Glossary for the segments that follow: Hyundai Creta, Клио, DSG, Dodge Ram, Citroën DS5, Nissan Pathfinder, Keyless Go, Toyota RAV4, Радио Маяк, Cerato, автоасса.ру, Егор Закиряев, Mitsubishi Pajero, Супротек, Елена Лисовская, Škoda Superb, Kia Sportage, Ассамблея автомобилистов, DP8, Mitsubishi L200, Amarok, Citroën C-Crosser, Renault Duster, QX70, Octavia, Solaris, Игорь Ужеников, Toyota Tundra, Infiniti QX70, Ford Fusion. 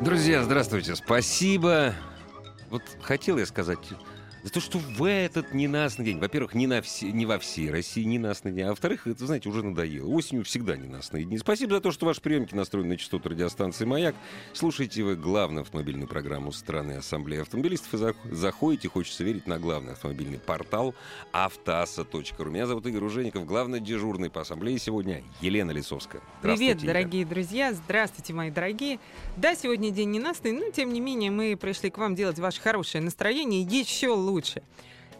Друзья, здравствуйте. Спасибо. Вот хотел я сказать за то, что в этот ненастный день, во-первых, не во всей России ненастный день, а во-вторых, это, знаете, уже надоело. Осенью всегда ненастные дни. Спасибо за то, что ваши приемники настроены на частоту радиостанции «Маяк». Слушайте вы главную автомобильную программу страны Ассамблеи автомобилистов и заходите, хочется верить, на главный автомобильный портал автоасса.ру. Меня зовут Игорь Ужеников, главный дежурный по Ассамблее сегодня Елена Лисовская. Привет, дорогие друзья. Здравствуйте, мои дорогие. Да, сегодня день ненастный, но, тем не менее, мы пришли к вам делать ваше хорошее настроение еще лучше.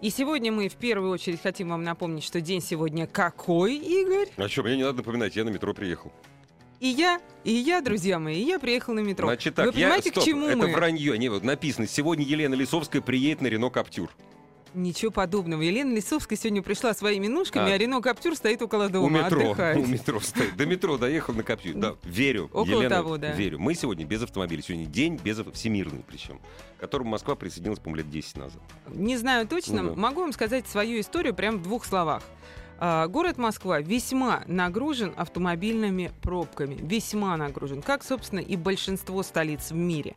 И сегодня мы в первую очередь хотим вам напомнить, что день сегодня какой, Игорь? А что, мне не надо напоминать, я на метро приехал. И я, друзья мои, я приехал на метро. Значит так, вы понимаете, к чему это мы? Это вранье. Не, вот написано, сегодня Елена Лисовская приедет на Renault Kaptur. Ничего подобного. Елена Лисовская сегодня пришла своими ножками, а Renault Kaptur стоит около дома, отдыхает. У метро стоит. До метро доехал на Каптюр. Да, верю. Около того, да. Верю. Мы сегодня без автомобиля. Сегодня день без всемирный, причем, к которому Москва присоединилась, по-моему, лет 10 назад. Не знаю точно. Могу вам сказать свою историю прям в двух словах. Город Москва весьма нагружен автомобильными пробками. Весьма нагружен. Как, собственно, и большинство столиц в мире.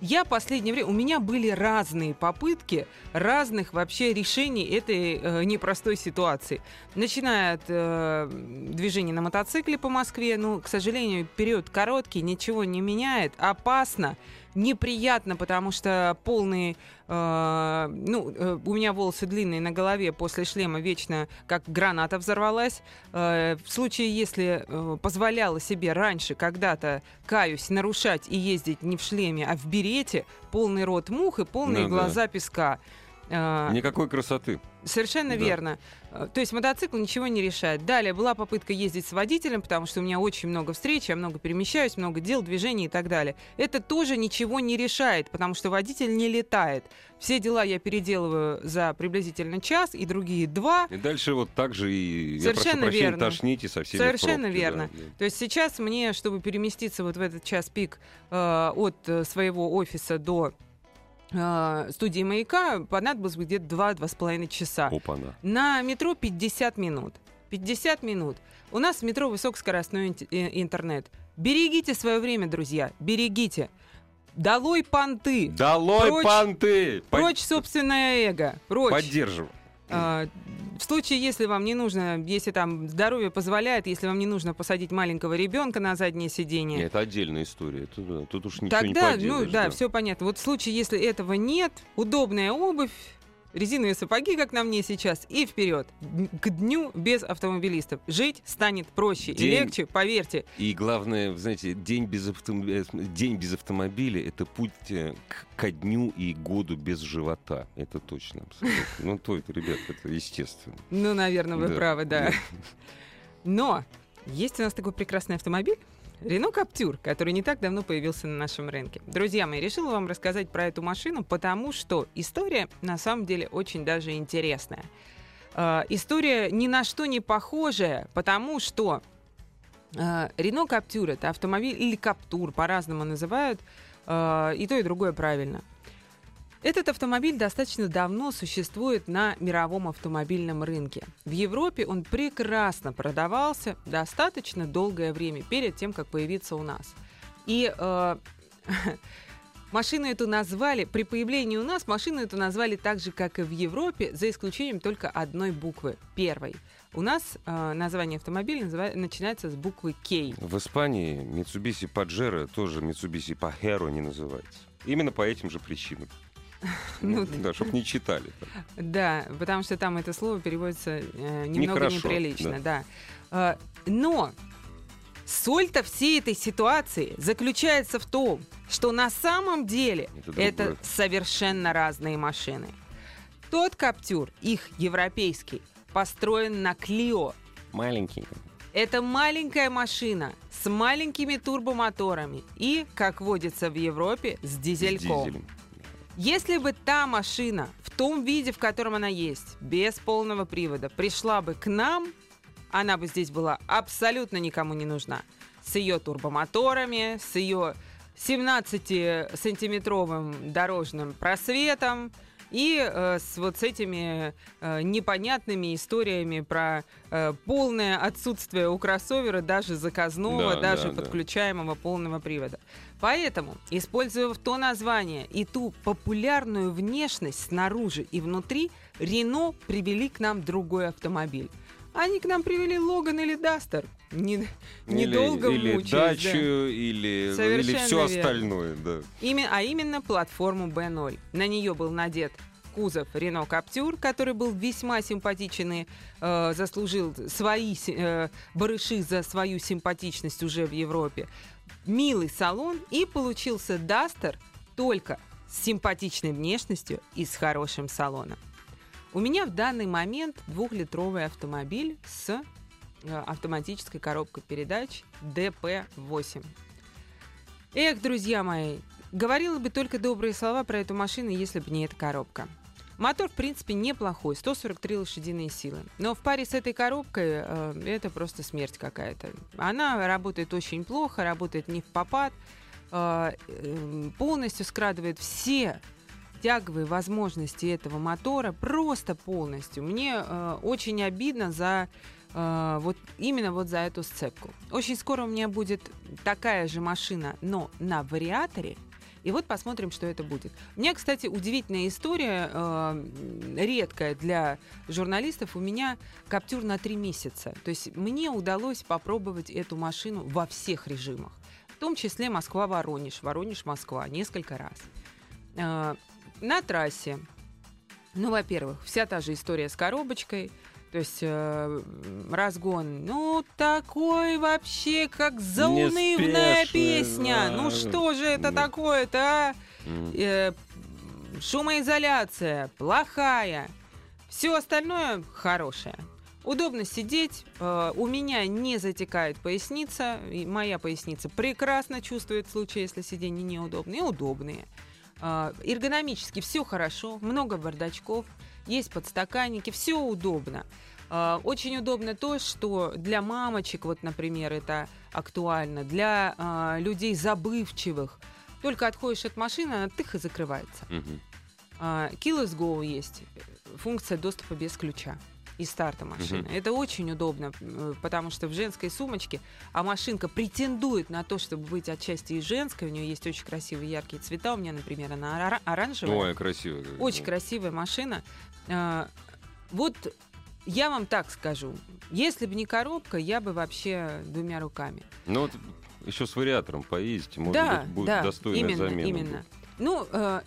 Я последнее время... У меня были разные попытки, разных вообще решений этой непростой ситуации. Начиная от движения на мотоцикле по Москве. Ну, к сожалению, период короткий, ничего не меняет. Опасно, неприятно, потому что полные... у меня волосы длинные на голове, после шлема вечно как граната взорвалась. В случае, если позволяла себе раньше когда-то, каюсь, нарушать и ездить не в шлеме, а в берете, полный рот мух и полные глаза песка. Никакой красоты. Совершенно верно. То есть мотоцикл ничего не решает. Далее была попытка ездить с водителем, потому что у меня очень много встреч, я много перемещаюсь, много дел, движений и так далее. Это тоже ничего не решает, потому что водитель не летает. Все дела я переделываю за приблизительно час, и другие 2. И дальше вот так же и, совершенно, я прошу прощения, верно, тошните со всеми пробками. Совершенно верно. Да. То есть сейчас мне, чтобы переместиться вот в этот час пик от своего офиса до студии «Маяка», понадобилось бы где-то 2-2,5 часа. Опа-на. На метро 50 минут. 50 минут. У нас в метро высокоскоростной интернет. Берегите свое время, друзья. Берегите. Долой понты. Долой понты. Прочь собственное эго. Прочь. Поддерживаю. В случае, если вам не нужно, если там здоровье позволяет, если вам не нужно посадить маленького ребенка на заднее сиденье. Это отдельная история. Тут уж ничего тогда не поделаешь. Да, все понятно. Вот в случае, если этого нет, удобная обувь, резиновые сапоги, как на мне сейчас, и вперед. К дню без автомобилистов. Жить станет проще и легче, поверьте. И главное, знаете, день без автомобиля — это путь ко дню и году без живота. Это точно. Абсолютно. Ну, то это, ребят, это естественно. Ну, наверное, вы правы, да. Но есть у нас такой прекрасный автомобиль. Renault Kaptur, который не так давно появился на нашем рынке. Друзья мои, решила вам рассказать про эту машину, потому что история на самом деле очень даже интересная. История ни на что не похожая, потому что Renault Kaptur — это автомобиль, или Каптур, по-разному называют, и то, и другое правильно. Этот автомобиль достаточно давно существует на мировом автомобильном рынке. В Европе он прекрасно продавался достаточно долгое время перед тем, как появиться у нас. И машину эту назвали, при появлении у нас, машину эту назвали так же, как и в Европе, за исключением только одной буквы, первой. У нас название автомобиля начинается с буквы «К». В Испании Mitsubishi Pajero тоже Mitsubishi Pajero не называется. Именно по этим же причинам. Да, чтобы не читали. Да, потому что там это слово переводится немного неприлично, да. Но соль-то всей этой ситуации заключается в том, что на самом деле это совершенно разные машины. Тот Каптюр, их европейский, построен на Клио. Маленький. Это маленькая машина с маленькими турбомоторами и, как водится в Европе, с дизельком. Если бы та машина в том виде, в котором она есть, без полного привода, пришла бы к нам, она бы здесь была абсолютно никому не нужна. С ее турбомоторами, с ее 17-сантиметровым дорожным просветом и с этими непонятными историями про полное отсутствие у кроссовера даже заказного, подключаемого полного привода. Поэтому, используя то название и ту популярную внешность снаружи и внутри, Renault привели к нам другой автомобиль. Они к нам привели Логан или Duster. Недолго мучаясь. Или все остальное. Да. Именно платформу B0. На нее был надет кузов Renault Kaptur, который был весьма симпатичен и заслужил свои барыши за свою симпатичность уже в Европе. Милый салон, и получился Duster только с симпатичной внешностью и с хорошим салоном. У меня в данный момент 2-литровый автомобиль с автоматической коробкой передач DP8. Эх, друзья мои, говорила бы только добрые слова про эту машину, если бы не эта коробка. Мотор, в принципе, неплохой, 143 лошадиные силы. Но в паре с этой коробкой это просто смерть какая-то. Она работает очень плохо, работает не впопад, полностью скрадывает все тяговые возможности этого мотора, просто полностью. Мне очень обидно за именно за эту сцепку. Очень скоро у меня будет такая же машина, но на вариаторе. И вот посмотрим, что это будет. У меня, кстати, удивительная история, редкая для журналистов. У меня Каптюр на 3 месяца. То есть мне удалось попробовать эту машину во всех режимах. В том числе Москва-Воронеж, Воронеж-Москва несколько раз. На трассе, во-первых, вся та же история с коробочкой, то есть разгон, такой вообще, как заунывная песня, что же это такое-то, а? Шумоизоляция плохая, все остальное хорошее. Удобно сидеть, у меня не затекает поясница, и моя поясница прекрасно чувствует в случае, если сиденья неудобные, удобные. Эргономически все хорошо, много бардачков, есть подстаканники, все удобно. Очень удобно то, что для мамочек, например, это актуально, для людей забывчивых. Только отходишь от машины, она тых и закрывается. Keyless Go есть, функция доступа без ключа и старта машины. Это очень удобно, потому что в женской сумочке, а машинка претендует на то, чтобы быть отчасти и женской, у нее есть очень красивые яркие цвета, у меня, например, она оранжевая. Ой, красивая. Очень красивая машина. Я вам так скажу, если бы не коробка, я бы вообще 2 руками. Ну еще с вариатором поездите, может быть, будет достойная замена. Именно.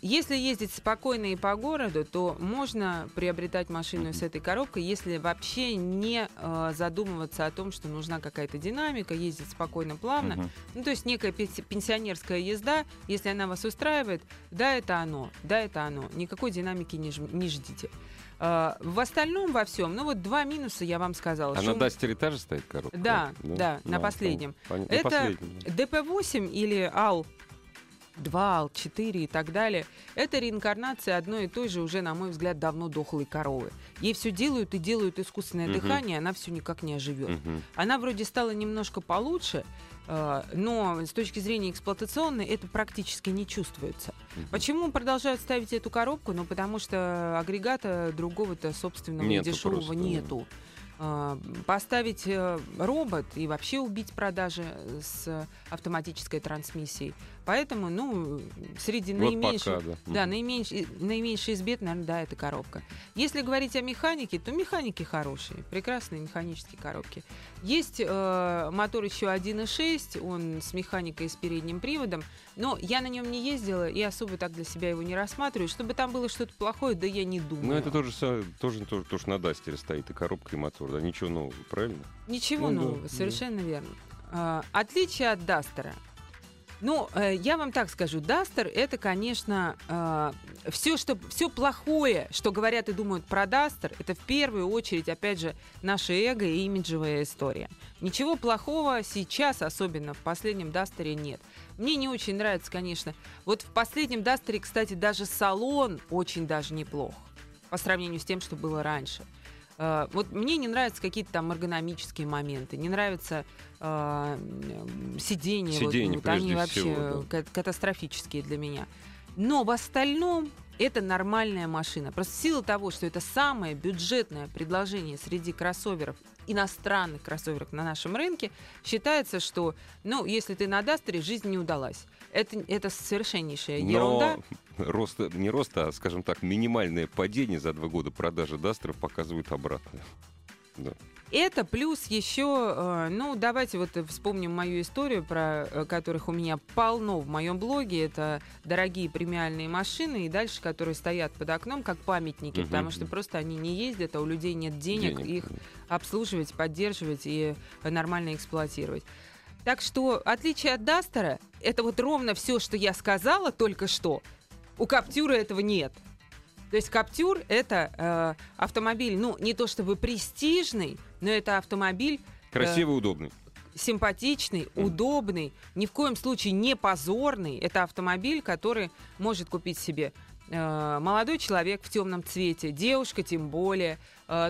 Если ездить спокойно и по городу, то можно приобретать машину с этой коробкой, если вообще не задумываться о том, что нужна какая-то динамика, ездить спокойно, плавно. То есть некая пенсионерская езда, если она вас устраивает, да, это оно. Никакой динамики не ждите. В остальном, во всем, 2 минуса я вам сказала. А на Дастере та же стоит коробка? Да, на последнем. Это DP8 или AL 2, AL4 и так далее. Это реинкарнация одной и той же, уже, на мой взгляд, давно дохлой коровы. Ей все делают и делают искусственное дыхание, она все никак не оживет. Она вроде стала немножко получше, но с точки зрения эксплуатационной это практически не чувствуется. Почему продолжают ставить эту коробку? Потому что агрегата другого-то собственного дешевого нету. Поставить робот и вообще убить продажи с автоматической трансмиссией. Поэтому, среди наименьших... Пока, да. Да, наименьший из бед, наверное, эта коробка. Если говорить о механике, то механики хорошие, прекрасные механические коробки. Есть мотор еще 1.6, он с механикой и с передним приводом, но я на нем не ездила и особо так для себя его не рассматриваю. Чтобы там было что-то плохое, да я не думаю. Это тоже то, что на Дастере стоит, и коробка, и мотор. Да, ничего нового, правильно? Ничего нового, совершенно верно. Отличие от Дастера. Ну, я вам так скажу, Duster — это, конечно, все плохое, что говорят и думают про Duster, это в первую очередь, опять же, наше эго и имиджевая история. Ничего плохого сейчас, особенно в последнем Duster'е, нет. Мне не очень нравится, конечно. Вот в последнем Duster'е, кстати, даже салон очень даже неплох по сравнению с тем, что было раньше. Вот мне не нравятся какие-то там эргономические моменты, не нравятся сиденья вот, они вообще всего, да, катастрофические для меня. Но в остальном это нормальная машина. Просто в силу того, что это самое бюджетное предложение среди кроссоверов, иностранных кроссоверов на нашем рынке, считается, что, ну, если ты на Дастере, жизнь не удалась. Это совершеннейшая ерунда. Но не рост, а, скажем так, минимальное падение за 2 года продажи Дастеров показывают обратное. Да. Это плюс еще, ну, давайте вот вспомним мою историю, про которых у меня полно в моем блоге. Это дорогие премиальные машины и дальше, которые стоят под окном как памятники, потому что просто они не ездят, а у людей нет денег их обслуживать, поддерживать и нормально эксплуатировать. Так что отличие от Дастера, это вот ровно все, что я сказала только что, у Каптюра этого нет. То есть Каптюр — это автомобиль, ну, не то чтобы престижный, но это автомобиль... красивый, удобный. Симпатичный, удобный, ни в коем случае не позорный. Это автомобиль, который может купить себе молодой человек в темном цвете, девушка тем более.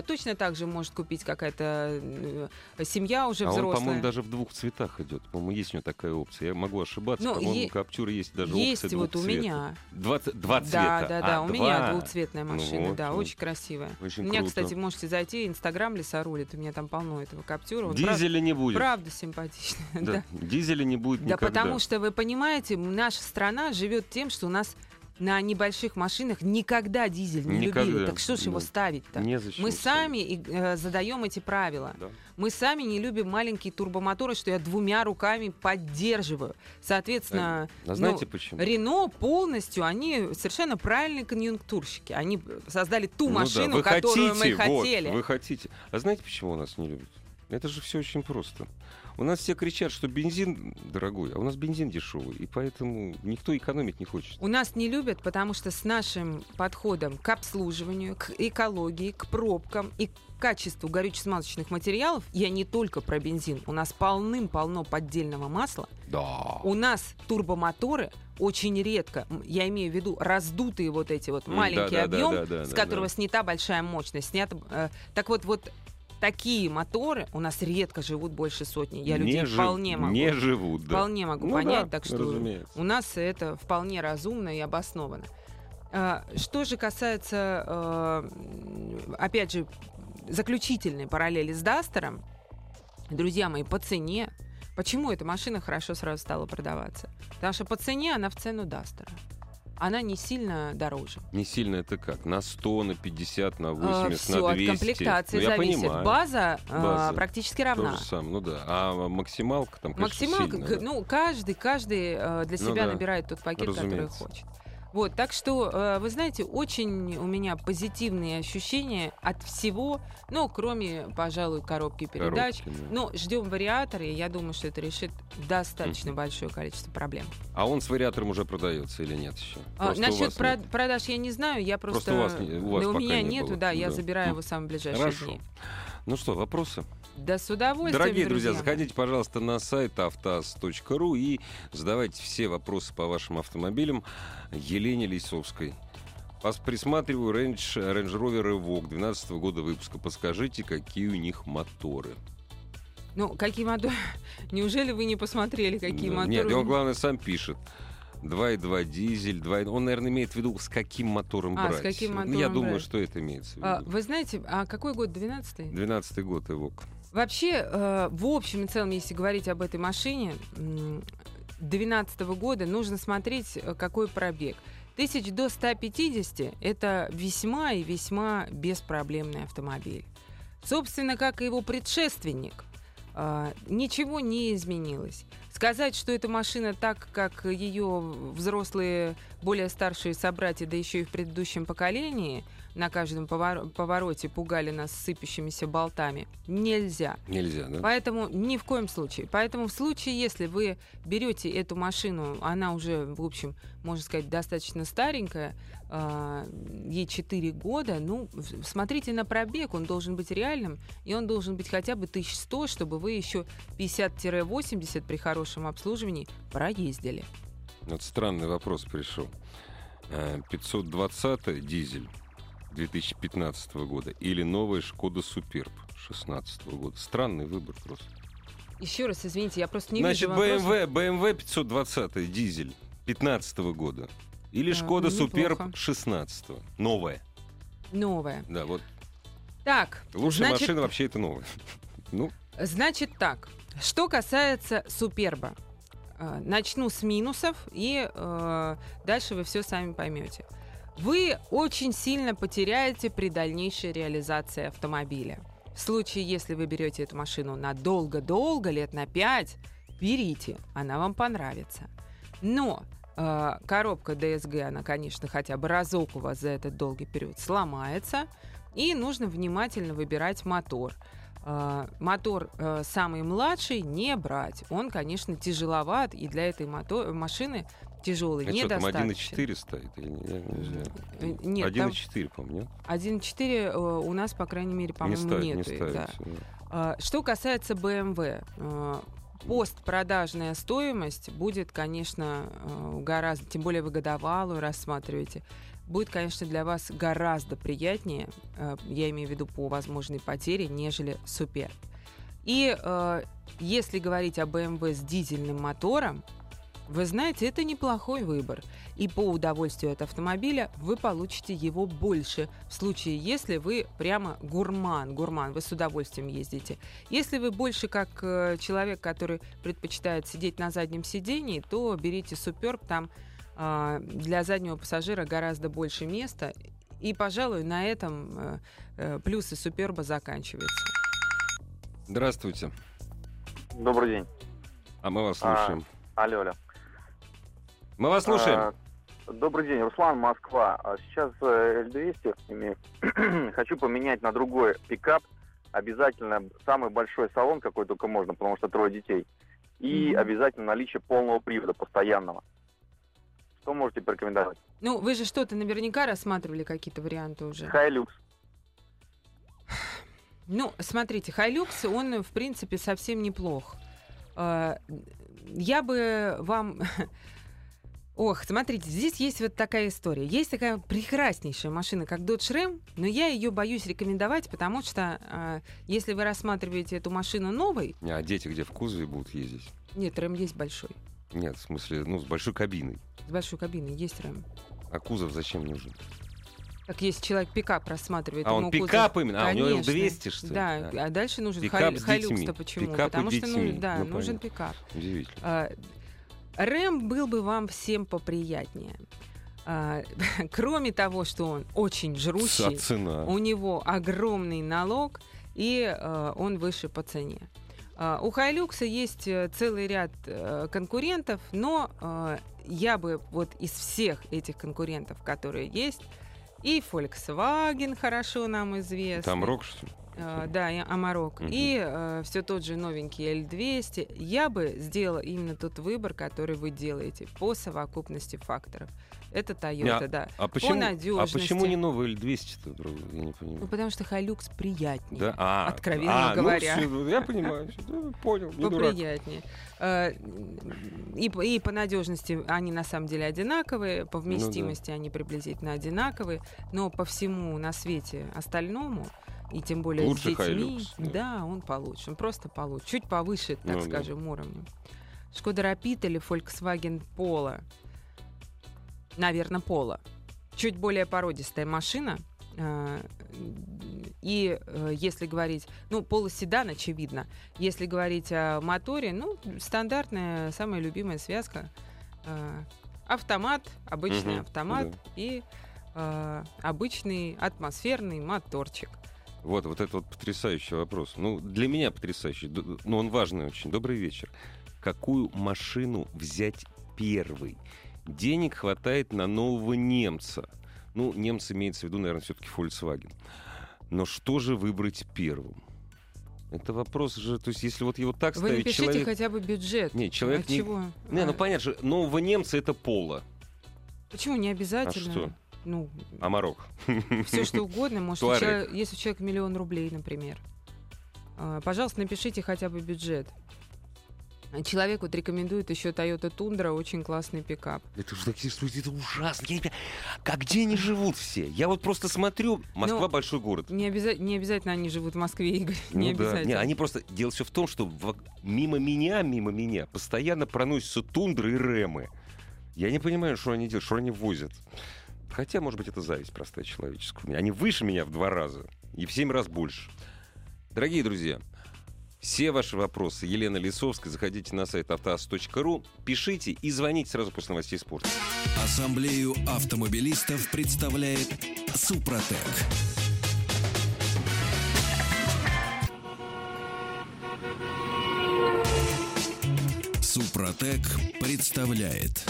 Точно так же может купить какая-то семья уже взрослая. Он, по-моему, даже в 2 цветах идет. По-моему, есть у него такая опция. Я могу ошибаться. Но по-моему, у Каптюра есть даже опция 2 цвета. Есть вот у меня. 2 цвета. Да, у меня 2-цветная машина. Ну, да, очень красивая. Очень у меня, круто. Кстати, можете зайти, Инстаграм Лесорулит. У меня там полно этого Каптюра. Дизеля не будет. Правда симпатично. Да. Дизеля не будет никогда. Да, потому что, вы понимаете, наша страна живет тем, что у нас... на небольших машинах никогда дизель не любили. Так что ж его ставить-то? Мы сами задаем эти правила. Да. Мы сами не любим маленькие турбомоторы, что я 2 руками поддерживаю. Соответственно, знаете почему? Рено полностью, они совершенно правильные конъюнктурщики. Они создали ту машину, которую мы хотели. Вот, вы хотите. А знаете, почему нас не любят? Это же все очень просто. У нас все кричат, что бензин дорогой, а у нас бензин дешевый, и поэтому никто экономить не хочет. У нас не любят, потому что с нашим подходом к обслуживанию, к экологии, к пробкам и к качеству горюче-смазочных материалов, я не только про бензин, у нас полным-полно поддельного масла. Да. У нас турбомоторы очень редко, я имею в виду раздутые вот эти вот маленькие объемы, с которого снята большая мощность. Так вот... такие моторы у нас редко живут больше сотни. Я людей вполне могу. Не живут, да. Вполне могу понять, так что разумеется. У нас это вполне разумно и обосновано. Что же касается, опять же, заключительной параллели с Дастером, друзья мои, по цене. Почему эта машина хорошо сразу стала продаваться? Потому что по цене она в цену Дастера. Она не сильно дороже. Не сильно это как? На 100, на 50, на 80, на 200? Все, от комплектации зависит. База практически равна. То же самое, ну да. А максималка там, конечно, сильная. Ну, каждый для себя набирает тот пакет, разумеется, который хочет. Вот, так что, вы знаете, очень у меня позитивные ощущения от всего, ну, кроме, пожалуй, коробки передач. Но ждем вариаторы, и я думаю, что это решит достаточно большое количество проблем. А он с вариатором уже продается или нет еще? Насчет продаж я не знаю, я просто... у меня нету, да, я забираю его в самые ближайшие дни. Ну что, вопросы? Да, с удовольствием. Дорогие друзья, заходите, пожалуйста, на сайт автоасса.ру и задавайте все вопросы по вашим автомобилям Елене Лисовской. Присматриваю Range Rover Evoque 2012 года выпуска. Подскажите, какие у них моторы? Ну, какие моторы? Неужели вы не посмотрели, какие моторы? Нет, он, главное, сам пишет. 2.2 дизель, 2.2... Он, наверное, имеет в виду, с каким мотором брать. С каким мотором Я брать. Думаю, что это имеется в виду. Вы знаете, а какой год? 12-й? 12-й год, Evoque. Вообще, в общем и целом, если говорить об этой машине, 2012 года нужно смотреть, какой пробег. Тысяч до 150 — это весьма и весьма беспроблемный автомобиль. Собственно, как и его предшественник, ничего не изменилось. Сказать, что эта машина так, как ее взрослые, более старшие собратья, да еще и в предыдущем поколении, на каждом повороте пугали нас сыпящимися болтами. Нельзя. Нельзя, да? Поэтому ни в коем случае. Поэтому в случае, если вы берете эту машину, она уже, в общем, можно сказать, достаточно старенькая, ей 4 года, ну, смотрите на пробег, он должен быть реальным, и он должен быть хотя бы 1100, чтобы вы еще 50-80 при хорошем обслуживании проездили. Вот странный вопрос пришел. 520-й дизель 2015 года или новая Škoda Superb 2016 года? Странный выбор просто. Еще раз, извините, я просто не вижу вопрос. Значит, BMW 520-й дизель 2015 года или Škoda Superb 2016? Новая. Новая. Да, вот. Так. Лучшая машина вообще это новая. Ну. Значит так, что касается Суперба. Начну с минусов, и дальше вы все сами поймете. Вы очень сильно потеряете при дальнейшей реализации автомобиля. В случае, если вы берете эту машину надолго-долго, лет на 5, берите, она вам понравится. Но коробка ДСГ, она, конечно, хотя бы разок у вас за этот долгий период сломается, и нужно внимательно выбирать мотор. Мотор самый младший не брать. Он, конечно, тяжеловат, и для этой машины тяжелый недостаточно. Там 1,4 стоит? Нет, 1,4, по-моему, нет? 1,4 у нас, по крайней мере, по-моему, нет. Да. Что касается BMW, постпродажная стоимость будет, конечно, гораздо, тем более вы годовалую рассматриваете, будет, конечно, для вас гораздо приятнее, я имею в виду по возможной потере, нежели Super. И если говорить о BMW с дизельным мотором, вы знаете, это неплохой выбор. И по удовольствию от автомобиля вы получите его больше. В случае, если вы прямо гурман, вы с удовольствием ездите. Если вы больше как человек, который предпочитает сидеть на заднем сидении, то берите Superb, там для заднего пассажира гораздо больше места. И, пожалуй, на этом плюсы Суперба заканчиваются. Здравствуйте. Добрый день. А мы вас слушаем. Алло. Мы вас слушаем. Добрый день, Руслан, Москва. Сейчас L200 хочу поменять на другой пикап. Обязательно самый большой салон, какой только можно, потому что 3 детей. И обязательно наличие полного привода, постоянного. Что можете порекомендовать? Ну, вы же что-то наверняка рассматривали какие-то варианты уже. Hilux. Ну, смотрите, Hilux, он, в принципе, совсем неплох. Я бы вам... Ох, смотрите, здесь есть вот такая история. Есть такая прекраснейшая машина, как Dodge Ram, но я ее боюсь рекомендовать, потому что если вы рассматриваете эту машину новой... А дети где, в кузове будут ездить? Нет, Ram есть большой. Нет, в смысле, ну, с большой кабиной. С большой кабиной есть Ram. А кузов зачем нужен? Так, если человек пикап рассматривает... А он пикап кузов, именно? Конечно. А у него L200, что ли? Да, а дальше нужен Hilux-то почему? Пикап потому что нужен пикап. Удивительно. Рэм был бы вам всем поприятнее. Кроме того, что он очень жрущий, у него огромный налог, и он выше по цене. У Hilux есть целый ряд конкурентов, но я бы вот из всех этих конкурентов, которые есть, и Volkswagen хорошо нам известен. Там Amarok, что ли? Да, и Amarok. И все тот же новенький L200. Я бы сделала именно тот выбор, который вы делаете по совокупности факторов. Это Toyota, да. По надежности. А почему не новый L200-то? Я не понимаю. Ну, потому что Hilux приятнее, да? Откровенно говоря. Ну, я понимаю. Понял, не дурак. Поприятнее. И по надежности они на самом деле одинаковые, по вместимости они приблизительно одинаковые, но по всему на свете остальному, и тем более лучше с детьми, Hilux, да, он получше, он просто получше, чуть повыше, так скажем, уровнем. Шкода Рапид или Volkswagen Polo, наверное, Polo, чуть более породистая машина. И если говорить, ну, полоседан, очевидно. Если говорить о моторе, ну, стандартная, самая любимая связка. Автомат, обычный автомат и обычный атмосферный моторчик. Вот это вот потрясающий вопрос. Ну, для меня потрясающий, но он важный очень. Добрый вечер. Какую машину взять первой? Денег хватает на нового немца. Ну, немцы имеется в виду, наверное, все-таки Volkswagen. Но что же выбрать первым? Это вопрос же, то есть если вот его так ставить... Вы напишите человек... хотя бы бюджет. Нет, человек не... чего? Не, ну понятно же, нового немца это Polo. Почему не обязательно? А что? Ну, Amarok. Все что угодно. Может, если у человека 1 000 000 рублей, например. Пожалуйста, напишите хотя бы бюджет. Человек вот рекомендует еще Toyota Tundra, очень классный пикап. Это же такие штуки, это ужасно. Как где они живут все? Я вот просто смотрю, Москва большой город. Не обязательно они живут в Москве, Игорь. Не обязательно. Нет, они просто... Дело все в том, что мимо меня постоянно проносятся Тундры и Ремы. Я не понимаю, что они делают, что они возят. Хотя, может быть, это зависть простая человеческая. Они выше меня в 2 раза и в 7 раз больше. Дорогие друзья, все ваши вопросы Елена Лисовская. Заходите на сайт автоасса.ру, пишите и звоните сразу после новостей спорта. Ассамблею автомобилистов представляет Супротек. Супротек представляет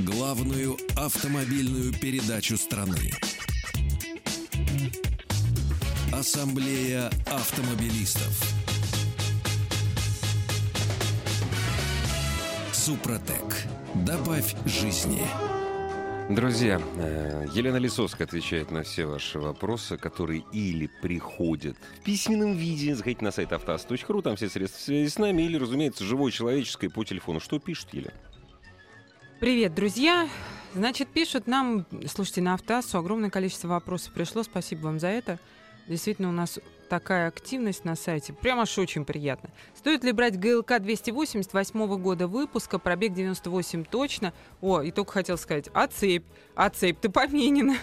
главную автомобильную передачу страны. Ассамблея автомобилистов. Супротек. Добавь жизни. Друзья, Елена Лисовская отвечает на все ваши вопросы, которые или приходят в письменном виде. Заходите на сайт автоасса.ру, там все средства связи с нами, или, разумеется, живое человеческое по телефону. Что пишет Елена? Привет, друзья. Значит, пишут нам, слушайте, на автоассу огромное количество вопросов пришло. Спасибо вам за это. Действительно, у нас такая активность на сайте. Прям аж очень приятно. Стоит ли брать ГЛК 280 8 года выпуска? Пробег 98 точно. О, и только хотел сказать, а цепь-то поменена.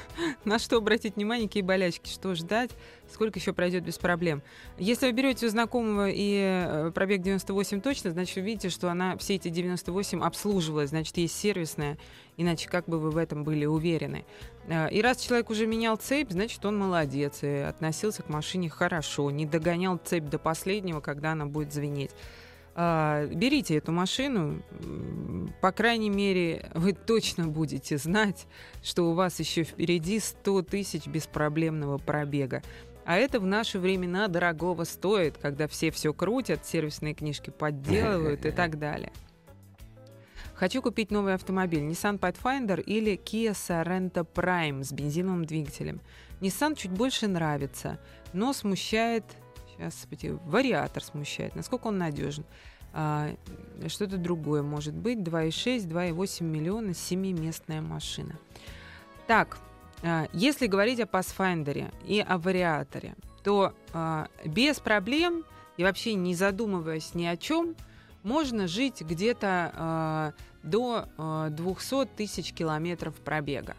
На что обратить внимание, какие болячки, что ждать, сколько еще пройдет без проблем. Если вы берете у знакомого и пробег 98 точно, значит, вы видите, что она все эти 98 обслуживалась, значит, есть сервисная, иначе как бы вы в этом были уверены. И раз человек уже менял цепь, значит, он молодец и относился к машине хорошо, не догонял цепь до последнего, когда она будет звенеть. Берите эту машину, по крайней мере, вы точно будете знать, что у вас еще впереди 100 тысяч беспроблемного пробега. А это в наши времена дорогого стоит, когда все крутят, сервисные книжки подделывают и так далее. Хочу купить новый автомобиль Nissan Pathfinder или Kia Sorento Prime с бензиновым двигателем. Nissan чуть больше нравится, но смущает... вариатор смущает. Насколько он надежен? Что-то другое может быть. 2,6, 2,8 миллиона, 7-местная машина. Так, если говорить о Pathfinder и о вариаторе, то без проблем и вообще не задумываясь ни о чем, можно жить где-то до 200 тысяч километров пробега.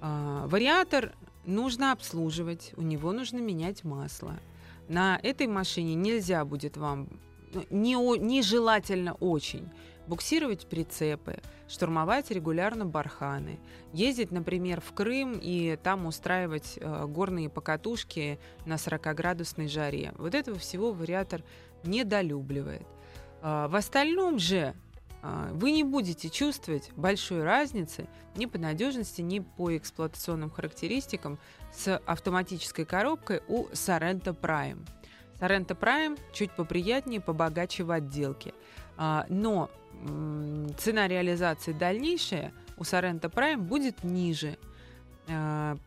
Вариатор нужно обслуживать, у него нужно менять масло. На этой машине нельзя будет вам, нежелательно очень, буксировать прицепы, штурмовать регулярно барханы, ездить, например, в Крым и там устраивать горные покатушки на 40-градусной жаре. Вот этого всего вариатор недолюбливает. В остальном же вы не будете чувствовать большой разницы ни по надежности, ни по эксплуатационным характеристикам с автоматической коробкой у Sorento Prime. Sorento Prime чуть поприятнее, побогаче в отделке. Но цена реализации дальнейшая у Sorento Prime будет ниже,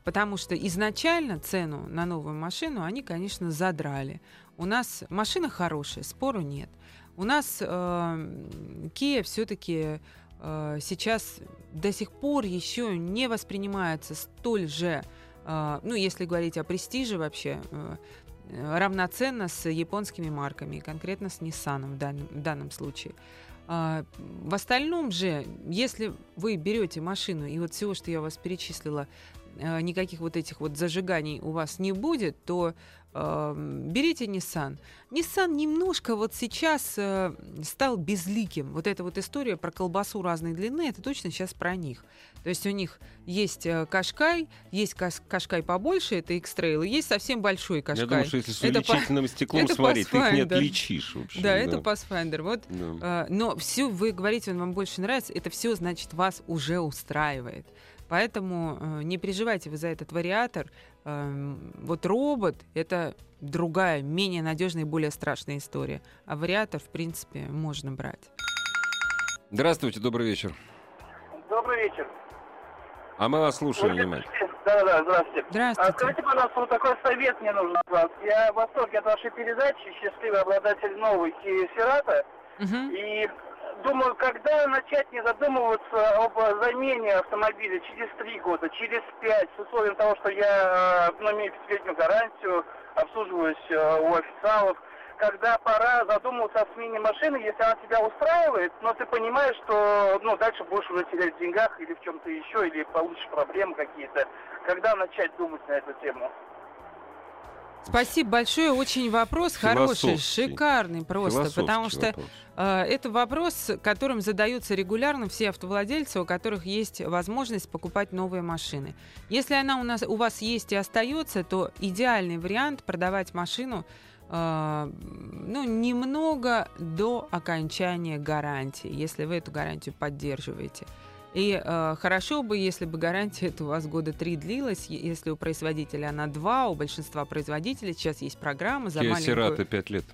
потому что изначально цену на новую машину они, конечно, задрали. У нас машина хорошая, спору нет. У нас Kia все-таки сейчас до сих пор еще не воспринимается столь же, если говорить о престиже вообще, равноценно с японскими марками, конкретно с Nissan в данном случае. В остальном же, если вы берете машину, и вот всего, что я вас перечислила, никаких вот этих вот зажиганий у вас не будет, то берите Nissan. Nissan немножко вот сейчас стал безликим. Вот эта вот история про колбасу разной длины, это точно сейчас про них. То есть у них есть Qashqai, есть Qashqai побольше, это X-Trail, и есть совсем большой Qashqai. Я думаю, что если с увеличительным стеклом смотреть, ты их не отличишь. В общем, да, это Pathfinder. Вот. Да. Но все, вы говорите, он вам больше нравится, это все, значит, вас уже устраивает. Поэтому не переживайте вы за этот вариатор. Вот робот — это другая, менее надежная и более страшная история. А вариатор, в принципе, можно брать. Здравствуйте, добрый вечер. Добрый вечер. А мы вас слушаем внимательно. Да, здравствуйте. Здравствуйте. Скажите, пожалуйста, вот такой совет мне нужен от вас. Я в восторге от вашей передачи, счастливый обладатель новой Kia Sorento. Угу. И думаю, когда начать не задумываться об замене автомобиля? Через 3 года, через 5, с условием того, что я имею пятилетнюю гарантию, обслуживаюсь у официалов. Когда пора задумываться о смене машины, если она тебя устраивает, но ты понимаешь, что дальше будешь уже терять в деньгах или в чем-то еще, или получишь проблемы какие-то. Когда начать думать на эту тему? Спасибо большое, очень вопрос хороший, шикарный просто, потому что это вопрос, которым задаются регулярно все автовладельцы, у которых есть возможность покупать новые машины. Если она у вас есть и остается, то идеальный вариант продавать машину немного до окончания гарантии, если вы эту гарантию поддерживаете. И хорошо бы, если бы гарантия у вас года 3 длилась, если у производителя она 2, у большинства производителей сейчас есть программа за маленькую... Cerato 5 лет.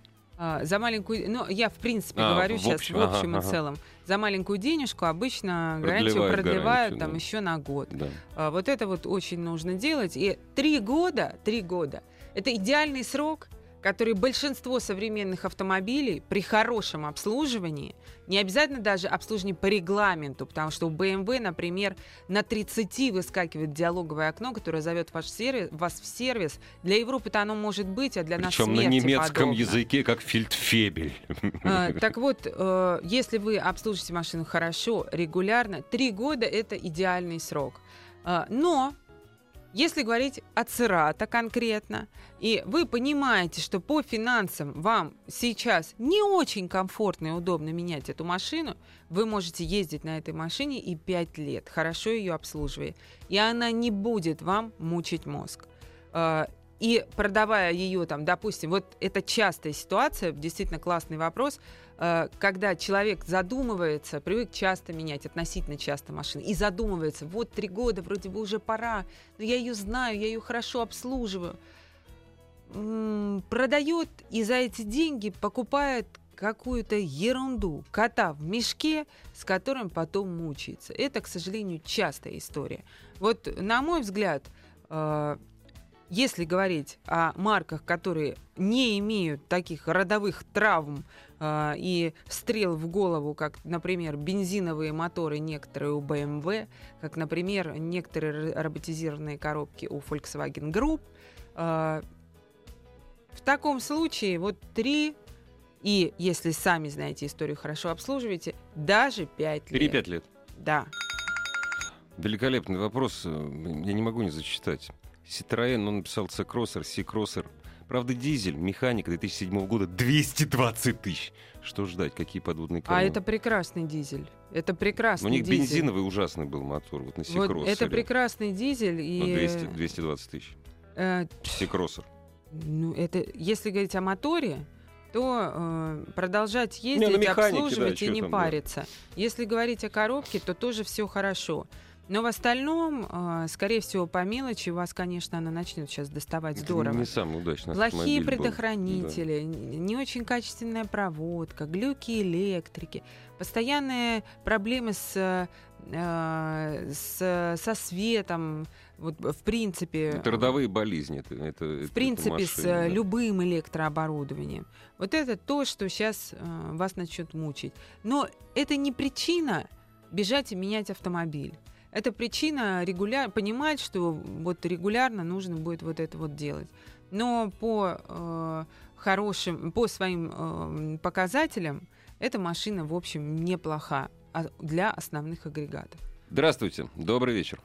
За маленькую... Я, в принципе, говорю сейчас в общем и целом. За маленькую денежку обычно гарантию продлевают еще на год. Да. Вот это вот очень нужно делать. И 3 года — это идеальный срок, которые большинство современных автомобилей при хорошем обслуживании, не обязательно даже обслуживание по регламенту, потому что у BMW, например, на 30 выскакивает диалоговое окно, которое зовет вас в сервис. Для Европы-то оно может быть, а для нас смерти подобно. Причем на немецком языке как фельдфебель. Так вот, если вы обслужите машину хорошо, регулярно, 3 года — это идеальный срок. Но... Если говорить о Cerato конкретно, и вы понимаете, что по финансам вам сейчас не очень комфортно и удобно менять эту машину, вы можете ездить на этой машине и 5 лет, хорошо ее обслуживая, и она не будет вам мучить мозг. И продавая ее, допустим, вот это частая ситуация, действительно классный вопрос, когда человек задумывается, привык часто менять, относительно часто машины, и задумывается, 3 года, вроде бы уже пора, но я ее знаю, я ее хорошо обслуживаю. Продает и за эти деньги покупает какую-то ерунду, кота в мешке, с которым потом мучается. Это, к сожалению, частая история. Вот, на мой взгляд... Если говорить о марках, которые не имеют таких родовых травм и стрел в голову, как, например, бензиновые моторы некоторые у BMW, как, например, некоторые роботизированные коробки у Volkswagen Group, в таком случае 3, и если сами знаете историю, хорошо обслуживаете, даже 5 лет. 3-5 лет. Да. Великолепный вопрос, я не могу не зачитать. Citroën, он написал C-Crosser, C-Crosser. Правда, дизель, механика 2007 года, 220 тысяч. Что ждать? Какие подводные камни? А это прекрасный дизель. Это прекрасный дизель. У них дизель. Бензиновый ужасный был мотор на C-Crosser. Это прекрасный дизель. И... 220 тысяч. C-Crosser. Это, если говорить о моторе, то продолжать ездить, механике, обслуживать и не париться. Да. Если говорить о коробке, то тоже все хорошо. Но в остальном, скорее всего, по мелочи вас, конечно, она начнет сейчас доставать здорово. Не самый удачный автомобиль. Плохие предохранители, не очень качественная проводка, глюки электрики, постоянные проблемы со светом. В принципе... Это родовые болезни. В принципе, машины, с любым электрооборудованием. Это то, что сейчас вас начнет мучить. Но это не причина бежать и менять автомобиль. Это причина понимать, что регулярно нужно будет это делать. Но по своим показателям эта машина, в общем, неплоха для основных агрегатов. Здравствуйте, добрый вечер.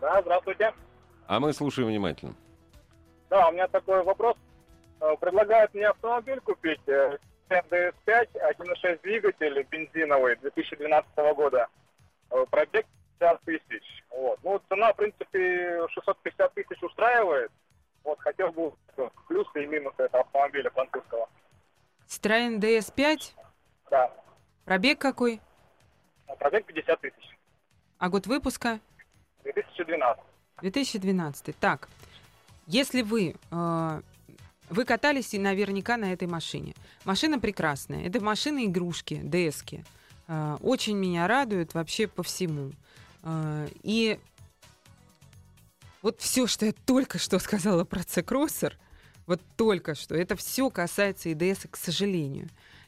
Да, здравствуйте. А мы слушаем внимательно. Да, у меня такой вопрос. Предлагают мне автомобиль купить DS5, 1.6 двигатель бензиновый 2012 года. Пробег 50 тысяч. Цена, в принципе, 650 тысяч устраивает. Хотел бы плюсы и минусы этого автомобиля французского. Citroën DS5? Да. Пробег какой? Пробег 50 тысяч. А год выпуска? 2012. 2012. Так, если вы катались и наверняка на этой машине. Машина прекрасная. Это машины-игрушки, DS-ки. Очень меня радует вообще по всему. И вот все, что я только что сказала про C-Crosser, вот только что, это все касается и DS, к сожалению.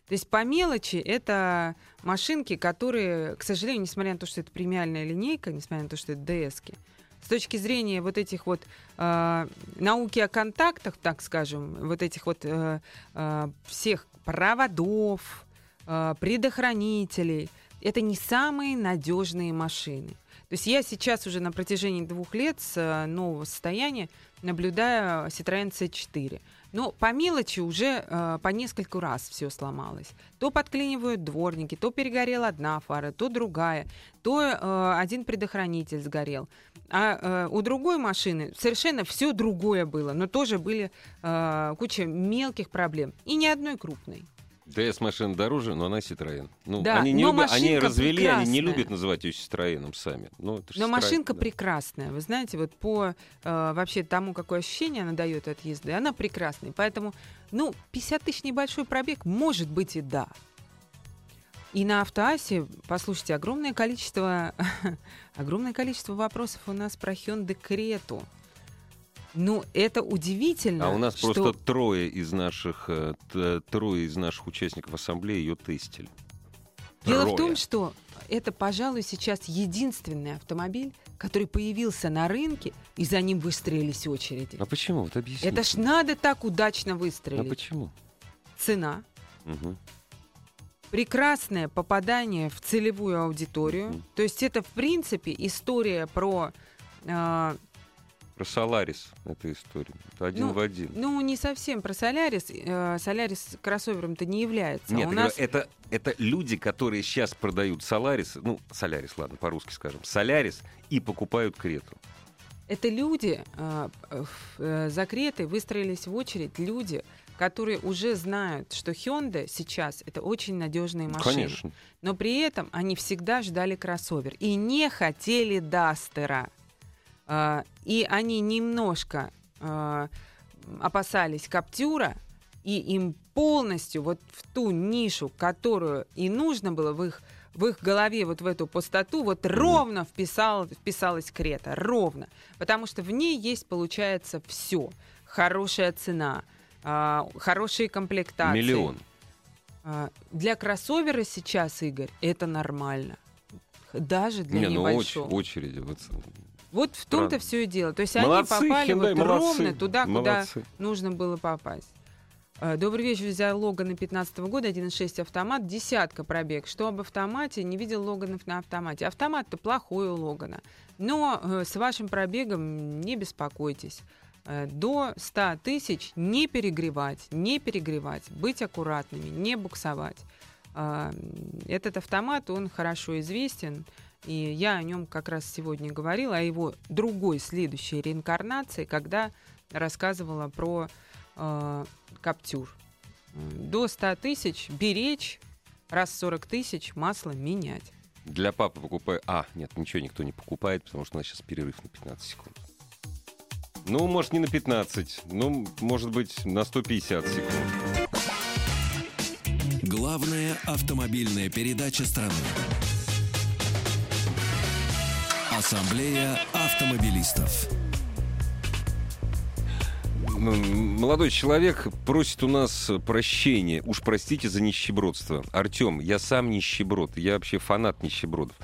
То есть по мелочи это машинки, которые, к сожалению, несмотря на то, что это премиальная линейка, несмотря на то, что это DS-ки, с точки зрения вот этих вот науки о контактах, так скажем, вот этих вот всех проводов, предохранителей, это не самые надежные машины. То есть я сейчас уже на протяжении 2 лет с нового состояния наблюдаю Citroën C4. Но по мелочи уже по нескольку раз все сломалось. То подклинивают дворники, то перегорела одна фара, то другая, то один предохранитель сгорел. А у другой машины совершенно все другое было, но тоже были куча мелких проблем. И ни одной крупной. DS-машина дороже, но она Citroën. Ну, да, они не любят, они развели, прекрасная. Они не любят называть ее Citroën сами. Но машинка прекрасная. Вы знаете, вот по вообще тому, какое ощущение она дает от езды, она прекрасная. Поэтому, 50 тысяч небольшой пробег, может быть, и да. И на автоассе, послушайте, огромное количество вопросов у нас про Hyundai Creta. Это удивительно. А у нас просто трое из наших участников ассамблеи ее тестили. Дело в том, что это, пожалуй, сейчас единственный автомобиль, который появился на рынке, и за ним выстроились очереди. А почему? Вот объясните. Это ж надо так удачно выстроить. А почему? Цена. Угу. Прекрасное попадание в целевую аудиторию. Угу. То есть это, в принципе, история про... Про Solaris эта история. Это один в один. Не совсем про Solaris. Solaris кроссовером-то не является. Нет, это люди, которые сейчас продают Solaris. Solaris, ладно, по-русски скажем. Solaris и покупают Крету. Это люди, за Кретой выстроились в очередь люди, которые уже знают, что Hyundai сейчас это очень надежные машины. Конечно. Но при этом они всегда ждали кроссовер и не хотели Дастера. И они немножко опасались Каптюра, и им полностью вот в ту нишу, которую и нужно было в их голове, вот в эту пустоту, вот ровно вписалась Крета, ровно. Потому что в ней есть, получается, все. Хорошая цена, хорошие комплектации. Миллион. Для кроссовера сейчас, Игорь, это нормально. Даже для небольшого. Очереди вот... Вот в том-то все и дело. То есть молодцы, они попали Hyundai, вот ровно туда, куда нужно было попасть. Добрый вечер, взял Логана 2015 года, 1.6 автомат, 10 пробег. Что об автомате? Не видел Логанов на автомате. Автомат-то плохой у Логана. Но с вашим пробегом не беспокойтесь. До 100 тысяч не перегревать, быть аккуратными, не буксовать. Этот автомат, он хорошо известен. И я о нем как раз сегодня говорила, о его другой, следующей реинкарнации, когда рассказывала про Каптюр. До 100 тысяч беречь, раз 40 тысяч масло менять. Для папы покупаю... нет, ничего никто не покупает, потому что у нас сейчас перерыв на 15 секунд. Может, не на 15, может быть, на 150 секунд. Главная автомобильная передача страны. Ассамблея автомобилистов. Молодой человек просит у нас прощения. Уж простите за нищебродство. Артем, я сам нищеброд. Я вообще фанат нищебродов.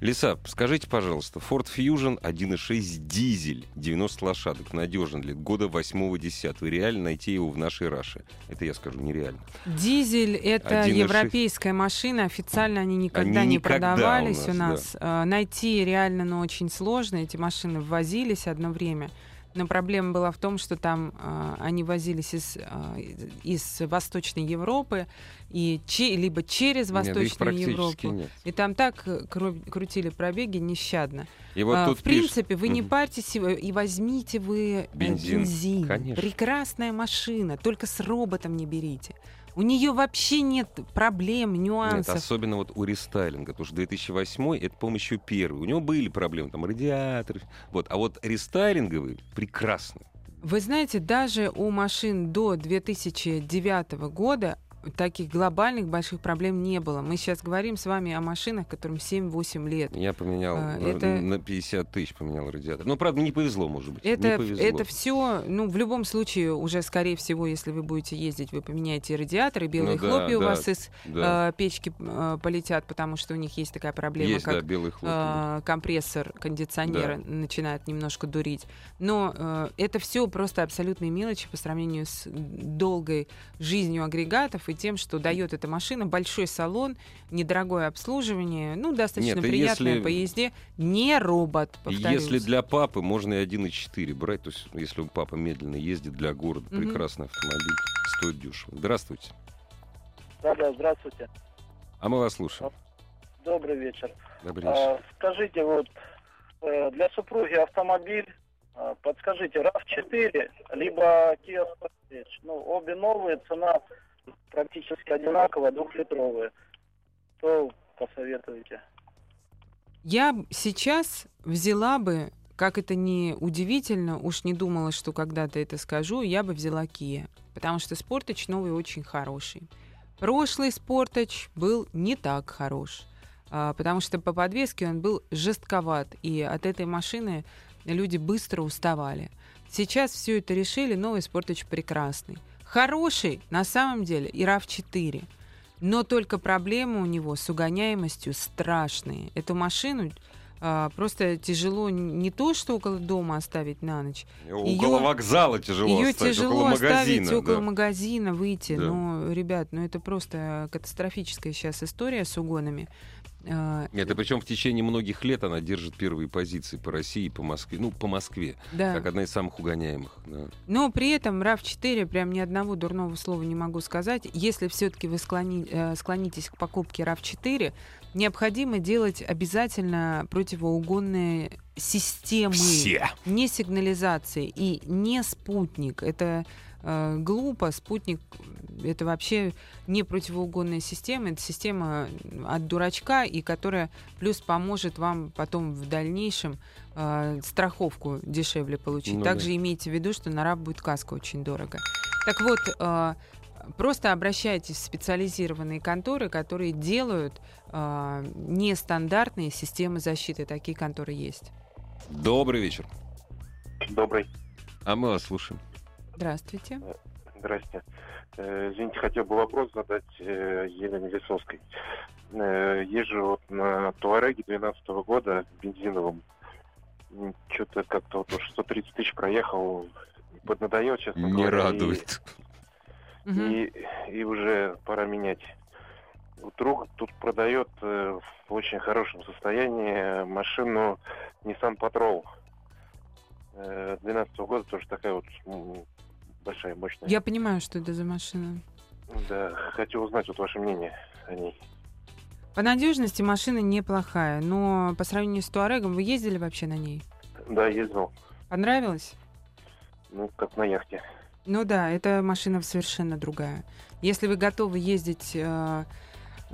Лиса, скажите, пожалуйста, Ford Fusion 1.6 дизель, 90 лошадок, надежен ли? Года 8-10. Реально найти его в нашей Раше? Это я скажу, нереально. Дизель — это 1.6. Европейская машина. Официально они никогда не продавались у нас. Да. Найти реально, очень сложно. Эти машины ввозились одно время. Но проблема была в том, что там они возились из Восточной Европы, и либо через Восточную Европу. Нет. И там так крутили пробеги нещадно. И вот в принципе, вы не парьтесь и возьмите вы бензин. Прекрасная машина, только с роботом не берите. У нее вообще нет проблем, нюансов. Нет, особенно вот у рестайлинга, потому что 2008 это, по-моему, еще первый. У него были проблемы, там, радиаторы. Вот. А вот рестайлинговые прекрасны. Вы знаете, даже у машин до 2009 года таких глобальных больших проблем не было. Мы сейчас говорим с вами о машинах, которым 7-8 лет. Я поменял на 50 тысяч поменял радиатор. Но, правда, не повезло, может быть. Это все, ну, в любом случае, уже, скорее всего, если вы будете ездить, вы поменяете радиатор, и белые хлопья у вас из печки полетят, потому что у них есть такая проблема, как компрессор кондиционера начинает немножко дурить. Но это все просто абсолютные мелочи по сравнению с долгой жизнью агрегатов и тем, что дает эта машина. Большой салон, недорогое обслуживание, ну, достаточно приятное по езде. Не робот, повторюсь. Если для папы, можно и 1.4 брать. То есть, если папа медленно ездит для города, прекрасный автомобиль, стоит дешево. Здравствуйте. Да, здравствуйте. А мы вас слушаем. Добрый вечер. Скажите, вот, для супруги автомобиль, подскажите, RAV4, либо Kia Sportage. Ну, обе новые, цена практически одинаково, двухлитровые. Что посоветуете? Я сейчас взяла бы, как это не удивительно, уж не думала, что когда-то это скажу, я бы взяла Kia, потому что Sportage новый очень хороший. Прошлый Sportage был не так хорош, потому что по подвеске он был жестковат, и от этой машины люди быстро уставали. Сейчас все это решили, новый Sportage прекрасный. Хороший, на самом деле, и RAV4. Но только проблемы у него с угоняемостью страшные. Эту машину просто тяжело не то, что около дома оставить на ночь. Около вокзала тяжело оставить, около магазина. Ее тяжело оставить, около магазина выйти. Да. Ну, ребят, ну это просто катастрофическая сейчас история с угонами. Это причем в течение многих лет она держит первые позиции по России и по Москве. Ну, по Москве, да, как одна из самых угоняемых. Да. Но при этом RAV4, прям ни одного дурного слова не могу сказать. Если все-таки вы склонитесь к покупке RAV4, необходимо делать обязательно противоугонные системы. Все. Не сигнализации и не спутник. Это глупо. Спутник — это вообще не противоугонная система. Это система от дурачка, и которая плюс поможет вам потом в дальнейшем страховку дешевле получить. Ну, также имейте в виду, что на RAV будет каска очень дорого. Так вот, просто обращайтесь в специализированные конторы, которые делают нестандартные системы защиты. Такие конторы есть. Добрый вечер. Добрый. А мы вас слушаем. Здравствуйте. Здравствуйте. Извините, хотел бы вопрос задать Елене Лисовской. Езжу вот на Туареге 2012 года бензиновом. Что-то как-то вот 130 тысяч проехал. Поднадоел, честно говоря. Не радует. И уже пора менять. Друг тут продает в очень хорошем состоянии машину Nissan Patrol. 2012 года тоже такая вот большая, мощная. Я понимаю, что это за машина. Да, хочу узнать вот ваше мнение о ней. По надежности машина неплохая, но по сравнению с Туарегом, вы ездили вообще на ней? Да, ездил. Понравилось? Ну, как на яхте. Ну да, эта машина совершенно другая. Если вы готовы ездить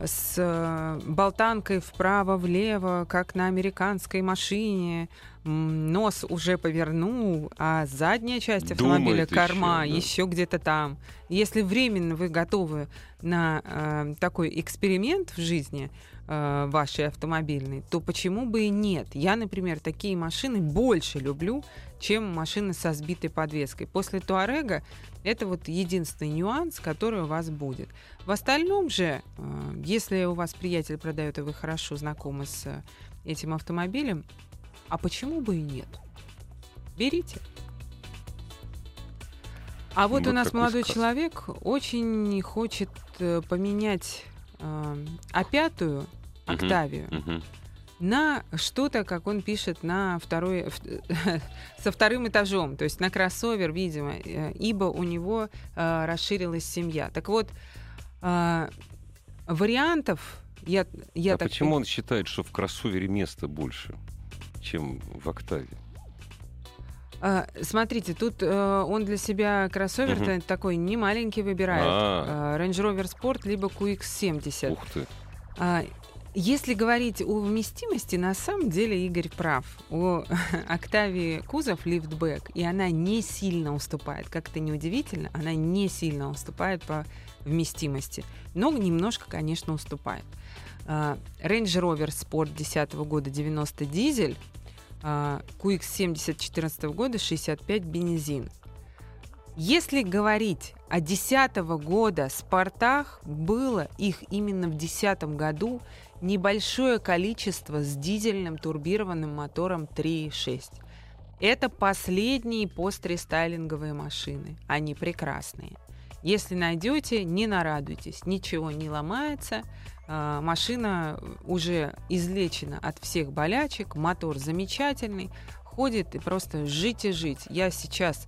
с болтанкой вправо-влево, как на американской машине, нос уже повернул, а задняя часть автомобиля, корма, еще где-то там. Если временно вы готовы на такой эксперимент в жизни вашей автомобильной, то почему бы и нет? Я, например, такие машины больше люблю, чем машины со сбитой подвеской. После Туарега это вот единственный нюанс, который у вас будет. В остальном же, если у вас приятель продает, и вы хорошо знакомы с этим автомобилем, а почему бы и нет? Берите. А вот у нас молодой человек очень хочет поменять А5-ю Octavia на что-то, как он пишет, на второй, со вторым этажом, то есть на кроссовер, видимо, ибо у него расширилась семья. Так вот, вариантов... Я так почему он считает, что в кроссовере места больше, чем в Octavia? Смотрите, тут он для себя кроссовер такой не маленький выбирает. Range Rover Sport либо QX70. Ух ты. Если говорить о вместимости, на самом деле Игорь прав. У Octavia кузов лифтбэк, и она не сильно уступает. Как это ни удивительно, она не сильно уступает по вместимости. Но немножко, конечно, уступает. Range Rover Sport 2010 года 90 дизель, QX70 2014 года 65 бензин. Если говорить о 2010 года спортах, было их именно в 2010 году небольшое количество с дизельным турбированным мотором 3.6. Это последние пострестайлинговые машины. Они прекрасные. Если найдете, не нарадуйтесь. Ничего не ломается. Машина уже излечена от всех болячек. Мотор замечательный. Ходит и просто жить и жить. Я сейчас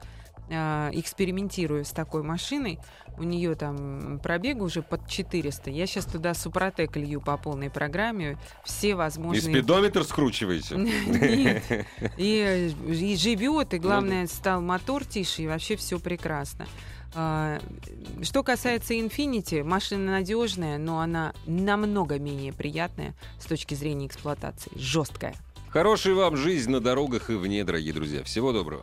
экспериментирую с такой машиной. У нее там пробега уже под 400. Я сейчас туда Супротек лью по полной программе. Все возможные... И спидометр скручиваете? Нет. И живет, и главное, стал мотор тише, и вообще все прекрасно. Что касается Infiniti, машина надежная, но она намного менее приятная с точки зрения эксплуатации. Жесткая. Хорошей вам жизни на дорогах и вне, дорогие друзья. Всего доброго.